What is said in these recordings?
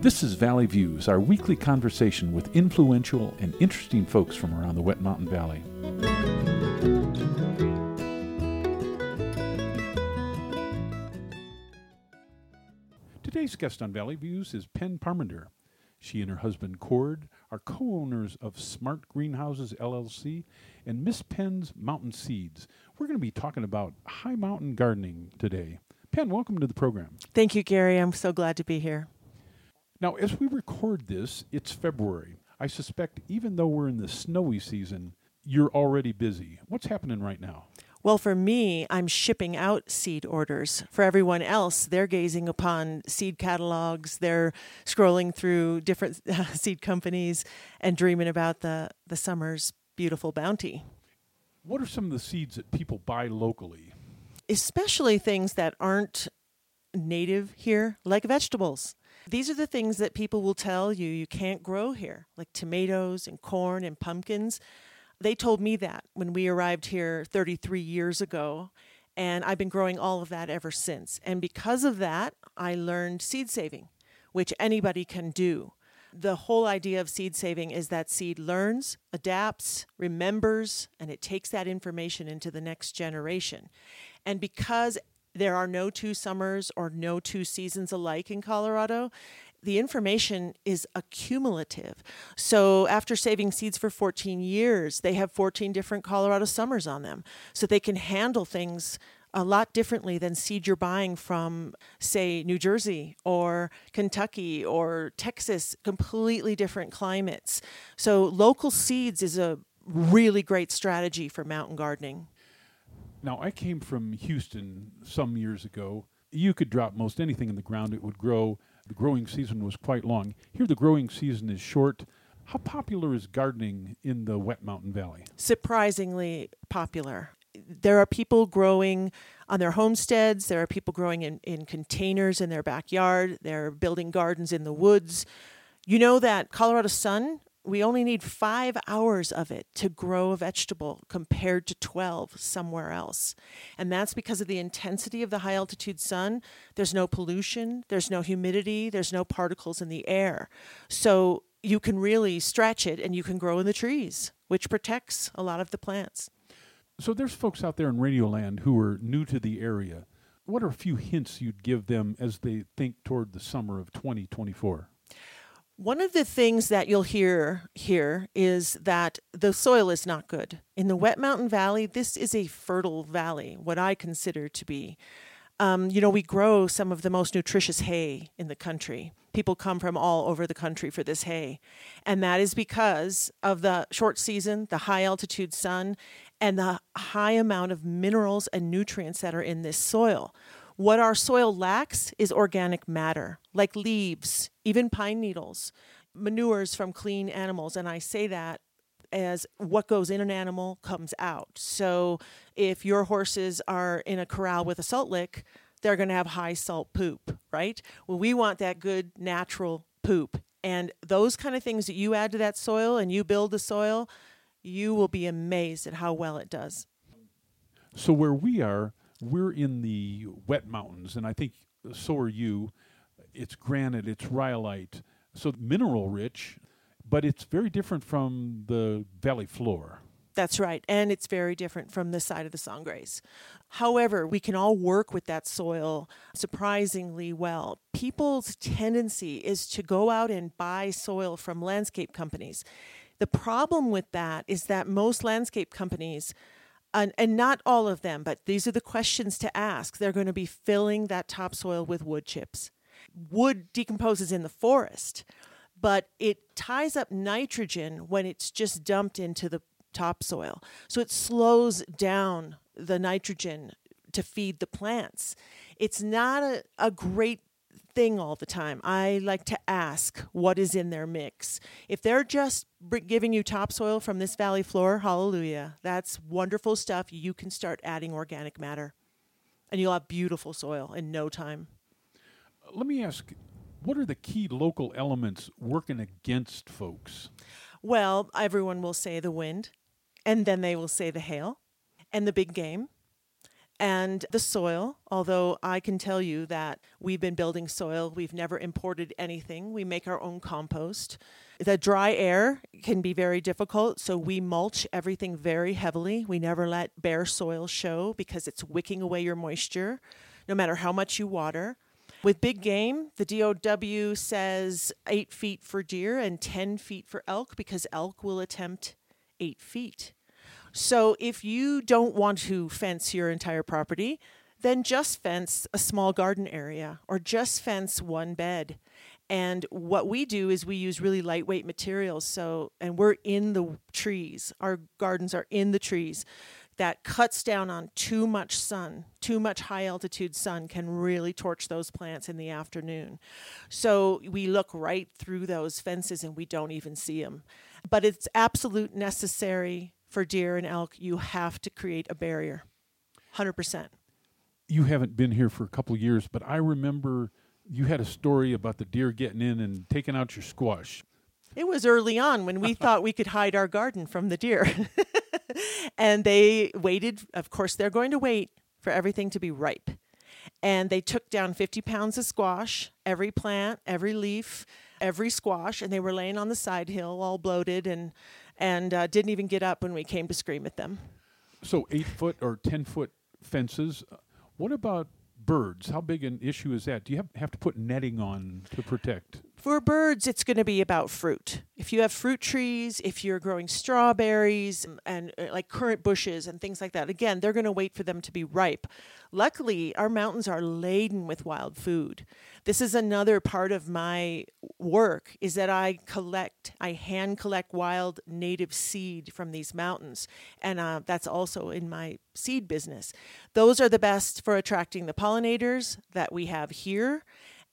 This is Valley Views, our weekly conversation with influential and interesting folks from around the Wet Mountain Valley. Today's guest on Valley Views is Penn Parmenter. She and her husband, Cord, are co-owners of Smart Greenhouses, LLC, and Miss Penn's Mountain Seeds. We're going to be talking about high mountain gardening today. Penn, welcome to the program. Thank you, Gary. I'm so glad to be here. Now, as we record this, it's February. I suspect even though we're in the snowy season, you're already busy. What's happening right now? Well, for me, I'm shipping out seed orders. For everyone else, they're gazing upon seed catalogs, they're scrolling through different seed companies and dreaming about the summer's beautiful bounty. What are some of the seeds that people buy locally? Especially things that aren't native here, like vegetables. These are the things that people will tell you you can't grow here, like tomatoes and corn and pumpkins. They told me that when we arrived here 33 years ago, and I've been growing all of that ever since. And because of that, I learned seed saving, which anybody can do. The whole idea of seed saving is that seed learns, adapts, remembers, and it takes that information into the next generation. And because there are no two summers or no two seasons alike in Colorado, the information is accumulative. So after saving seeds for 14 years, they have 14 different Colorado summers on them. So they can handle things a lot differently than seed you're buying from, say, New Jersey or Kentucky or Texas, completely different climates. So local seeds is a really great strategy for mountain gardening. Now, I came from Houston some years ago. You could drop most anything in the ground. It would grow. The growing season was quite long. Here, the growing season is short. How popular is gardening in the Wet Mountain Valley? Surprisingly popular. There are people growing on their homesteads. There are people growing in containers in their backyard. They're building gardens in the woods. You know that Colorado sun, we only need 5 hours of it to grow a vegetable compared to 12 somewhere else. And that's because of the intensity of the high altitude sun. There's no pollution, there's no humidity, there's no particles in the air. So you can really stretch it and you can grow in the trees, which protects a lot of the plants. So there's folks out there in Radioland who are new to the area. What are a few hints you'd give them as they think toward the summer of 2024? One of the things that you'll hear here is that the soil is not good. In the Wet Mountain Valley, this is a fertile valley, what I consider to be. We grow some of the most nutritious hay in the country. People come from all over the country for this hay. And that is because of the short season, the high altitude sun, and the high amount of minerals and nutrients that are in this soil. What our soil lacks is organic matter, like leaves, even pine needles, manures from clean animals. And I say that as what goes in an animal comes out. So if your horses are in a corral with a salt lick, they're going to have high salt poop, right? Well, we want that good natural poop. And those kind of things that you add to that soil and you build the soil, you will be amazed at how well it does. So where we are, we're in the Wet Mountains, and I think so are you. It's granite, it's rhyolite, so mineral rich, but it's very different from the valley floor. That's right, and it's very different from the side of the Sangres. However, we can all work with that soil surprisingly well. People's tendency is to go out and buy soil from landscape companies. The problem with that is that most landscape companies, and not all of them, but these are the questions to ask. They're going to be filling that topsoil with wood chips. Wood decomposes in the forest, but it ties up nitrogen when it's just dumped into the topsoil. So it slows down the nitrogen to feed the plants. It's not a great thing all the time. I like to ask what is in their mix. If they're just giving you topsoil from this valley floor, hallelujah, that's wonderful stuff. You can start adding organic matter and you'll have beautiful soil in no time. Let me ask, what are the key local elements working against folks? Well, everyone will say the wind, and then they will say the hail and the big game. And the soil, although I can tell you that we've been building soil, we've never imported anything. We make our own compost. The dry air can be very difficult, so we mulch everything very heavily. We never let bare soil show because it's wicking away your moisture, no matter how much you water. With big game, the DOW says 8 feet for deer and 10 feet for elk because elk will attempt 8 feet. So if you don't want to fence your entire property, then just fence a small garden area or just fence one bed. And what we do is we use really lightweight materials. So, and we're in the trees. Our gardens are in the trees. That cuts down on too much sun. Too much high altitude sun can really torch those plants in the afternoon. So we look right through those fences and we don't even see them. But it's absolute necessary for deer and elk. You have to create a barrier, 100%. You haven't been here for a couple of years, but I remember you had a story about the deer getting in and taking out your squash. It was early on when we thought we could hide our garden from the deer. And they waited. Of course, they're going to wait for everything to be ripe. And they took down 50 pounds of squash, every plant, every leaf, every squash. And they were laying on the side hill all bloated and didn't even get up when we came to scream at them. So 8-foot or 10-foot fences. What about birds? How big an issue is that? Do you have to put netting on to protect? For birds, it's going to be about fruit. If you have fruit trees, if you're growing strawberries and like currant bushes and things like that, again, they're going to wait for them to be ripe. Luckily, our mountains are laden with wild food. This is another part of my work is that I hand collect wild native seed from these mountains. And that's also in my seed business. Those are the best for attracting the pollinators that we have here.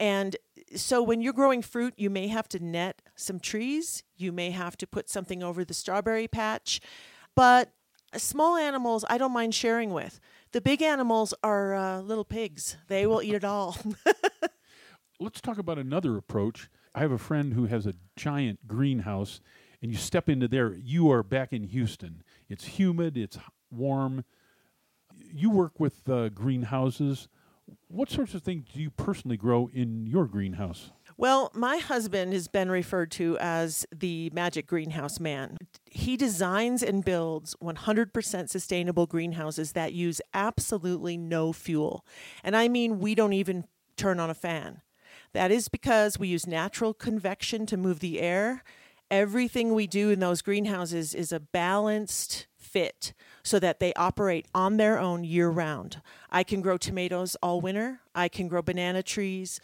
And so when you're growing fruit, you may have to net some trees. You may have to put something over the strawberry patch. But small animals, I don't mind sharing with. The big animals are little pigs. They will eat it all. Let's talk about another approach. I have a friend who has a giant greenhouse, and you step into there. You are back in Houston. It's humid. It's warm. You work with greenhouses. What sorts of things do you personally grow in your greenhouse? Well, my husband has been referred to as the magic greenhouse man. He designs and builds 100% sustainable greenhouses that use absolutely no fuel. And I mean, we don't even turn on a fan. That is because we use natural convection to move the air. Everything we do in those greenhouses is a balanced fit so that they operate on their own year round. I can grow tomatoes all winter. I can grow banana trees,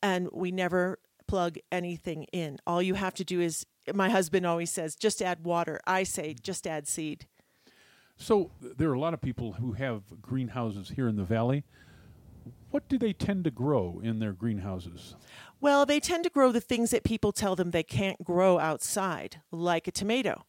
and we never plug anything in. All you have to do is, my husband always says, just add water. I say, just add seed. So there are a lot of people who have greenhouses here in the valley. What do they tend to grow in their greenhouses? Well, they tend to grow the things that people tell them they can't grow outside, like a tomato,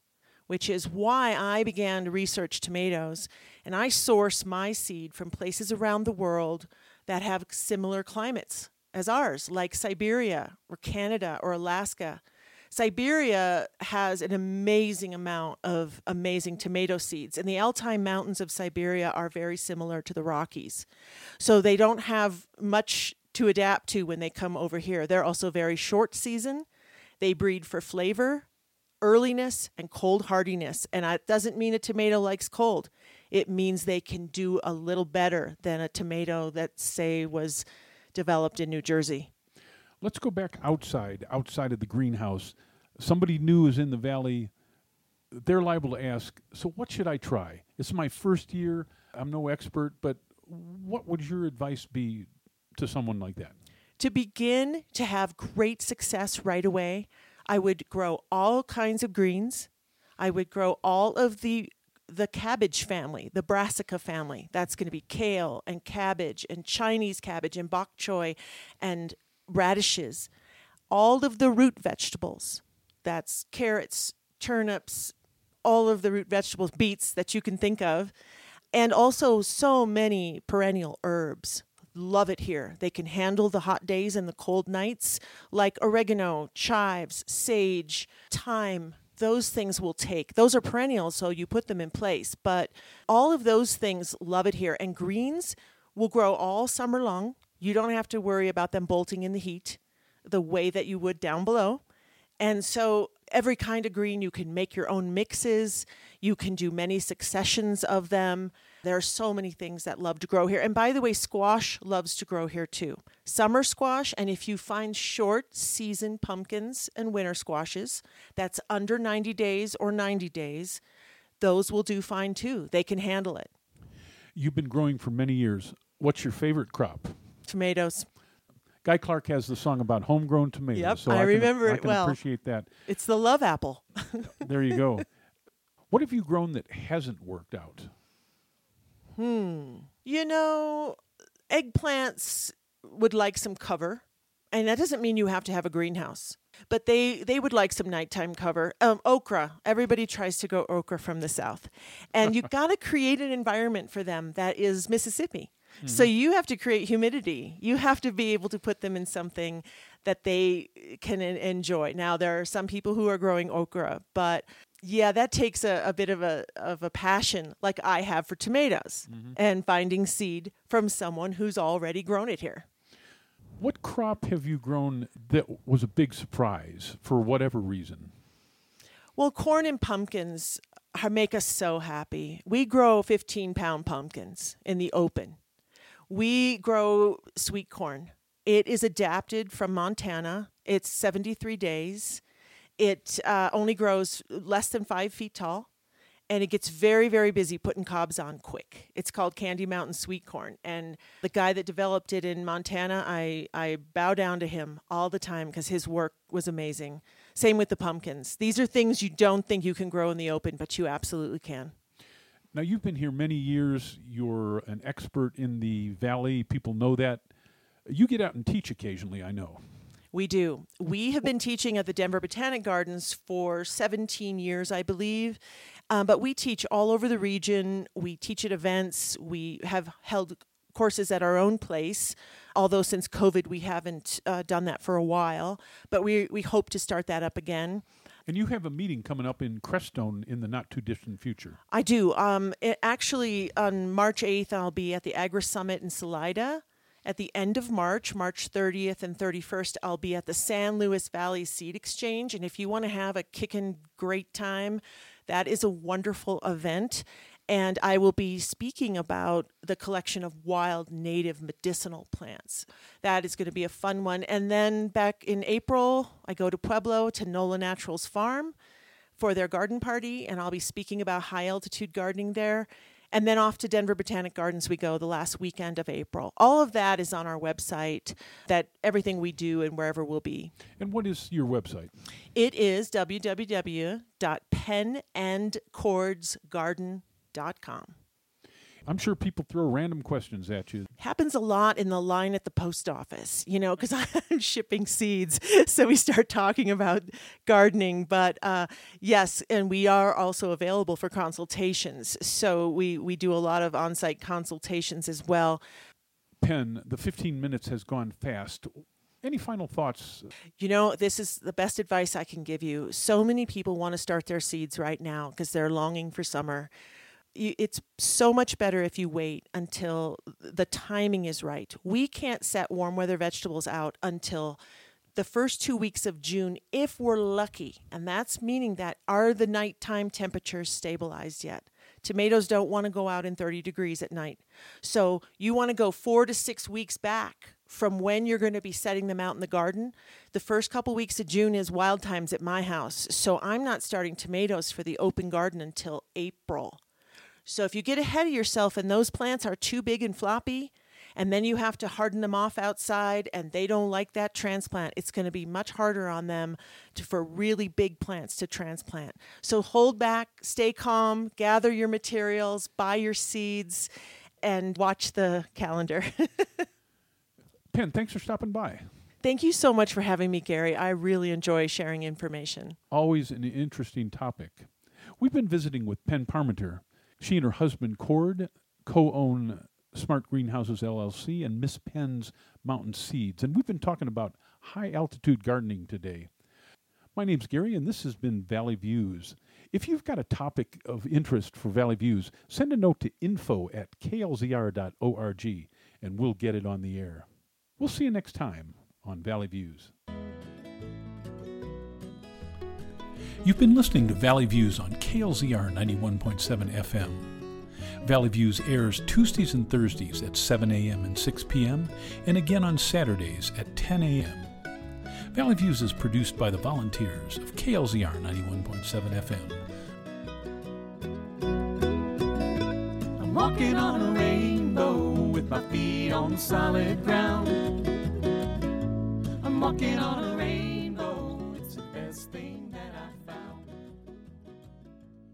which is why I began to research tomatoes. And I source my seed from places around the world that have similar climates as ours, like Siberia or Canada or Alaska. Siberia has an amazing amount of amazing tomato seeds, and the Altai Mountains of Siberia are very similar to the Rockies. So they don't have much to adapt to when they come over here. They're also very short season. They breed for flavor, earliness, and cold hardiness. And it doesn't mean a tomato likes cold. It means they can do a little better than a tomato that, say, was developed in New Jersey. Let's go back outside of the greenhouse. Somebody new is in the valley. They're liable to ask, so what should I try? It's my first year. I'm no expert, but what would your advice be to someone like that? To begin to have great success right away, I would grow all kinds of greens. I would grow all of the cabbage family, the brassica family. That's going to be kale and cabbage and Chinese cabbage and bok choy and radishes, all of the root vegetables. That's carrots, turnips, all of the root vegetables, beets that you can think of, and also so many perennial herbs. Love it here. They can handle the hot days and the cold nights, like oregano, chives, sage, thyme, those things will take. Those are perennials, so you put them in place. But all of those things love it here. And greens will grow all summer long. You don't have to worry about them bolting in the heat the way that you would down below. And so every kind of green, you can make your own mixes. You can do many successions of them. There are so many things that love to grow here. And by the way, squash loves to grow here too. Summer squash, and if you find short season pumpkins and winter squashes, that's under 90 days or 90 days, those will do fine too. They can handle it. You've been growing for many years. What's your favorite crop? Tomatoes. Guy Clark has the song about homegrown tomatoes. Yep, so I remember it well. I appreciate that. It's the love apple. There you go. What have you grown that hasn't worked out? You know, eggplants would like some cover. And that doesn't mean you have to have a greenhouse. But they would like some nighttime cover. Okra. Everybody tries to grow okra from the south. And you've got to create an environment for them that is Mississippi. Mm-hmm. So you have to create humidity. You have to be able to put them in something that they can enjoy. Now, there are some people who are growing okra, but yeah, that takes a bit of a passion like I have for tomatoes and finding seed from someone who's already grown it here. What crop have you grown that was a big surprise for whatever reason? Well, corn and pumpkins make us so happy. We grow 15-pound pumpkins in the open. We grow sweet corn. It is adapted from Montana. It's 73 days. It only grows less than 5 feet tall, and it gets very, very busy putting cobs on quick. It's called Candy Mountain Sweet Corn, and the guy that developed it in Montana, I bow down to him all the time because his work was amazing. Same with the pumpkins. These are things you don't think you can grow in the open, but you absolutely can. Now, you've been here many years. You're an expert in the valley. People know that. You get out and teach occasionally, I know. We do. We have been teaching at the Denver Botanic Gardens for 17 years, I believe. But we teach all over the region. We teach at events. We have held courses at our own place, although since COVID we haven't done that for a while. But we hope to start that up again. And you have a meeting coming up in Crestone in the not-too-distant future. I do. Actually, on March 8th, I'll be at the Agri Summit in Salida. At the end of March, March 30th and 31st, I'll be at the San Luis Valley Seed Exchange. And if you want to have a kickin' great time, that is a wonderful event. And I will be speaking about the collection of wild native medicinal plants. That is going to be a fun one. And then back in April, I go to Pueblo to Nola Naturals Farm for their garden party, and I'll be speaking about high-altitude gardening there. And then off to Denver Botanic Gardens we go the last weekend of April. All of that is on our website, that everything we do and wherever we'll be. And what is your website? It is www.penandcordsgarden.com. I'm sure people throw random questions at you. Happens a lot in the line at the post office, you know, because I'm shipping seeds. So we start talking about gardening. But yes, and we are also available for consultations. So we do a lot of on-site consultations as well. Penn, the 15 minutes has gone fast. Any final thoughts? You know, this is the best advice I can give you. So many people want to start their seeds right now because they're longing for summer. It's so much better if you wait until the timing is right. We can't set warm weather vegetables out until the first 2 weeks of June, if we're lucky. And that's meaning that are the nighttime temperatures stabilized yet? Tomatoes don't want to go out in 30 degrees at night. So you want to go 4 to 6 weeks back from when you're going to be setting them out in the garden. The first couple weeks of June is wild times at my house. So I'm not starting tomatoes for the open garden until April. So if you get ahead of yourself and those plants are too big and floppy, and then you have to harden them off outside and they don't like that transplant, it's going to be much harder on them for really big plants to transplant. So hold back, stay calm, gather your materials, buy your seeds, and watch the calendar. Penn, thanks for stopping by. Thank you so much for having me, Gary. I really enjoy sharing information. Always an interesting topic. We've been visiting with Penn Parmenter. She and her husband, Cord, co-own Smart Greenhouses, LLC, and Miss Penn's Mountain Seeds. And we've been talking about high-altitude gardening today. My name's Gary, and this has been Valley Views. If you've got a topic of interest for Valley Views, send a note to info@klzr.org, and we'll get it on the air. We'll see you next time on Valley Views. You've been listening to Valley Views on KLZR 91.7 FM. Valley Views airs Tuesdays and Thursdays at 7 a.m. and 6 p.m., and again on Saturdays at 10 a.m. Valley Views is produced by the volunteers of KLZR 91.7 FM. I'm walking on a rainbow with my feet on solid ground. I'm walking on a rainbow, it's the best thing.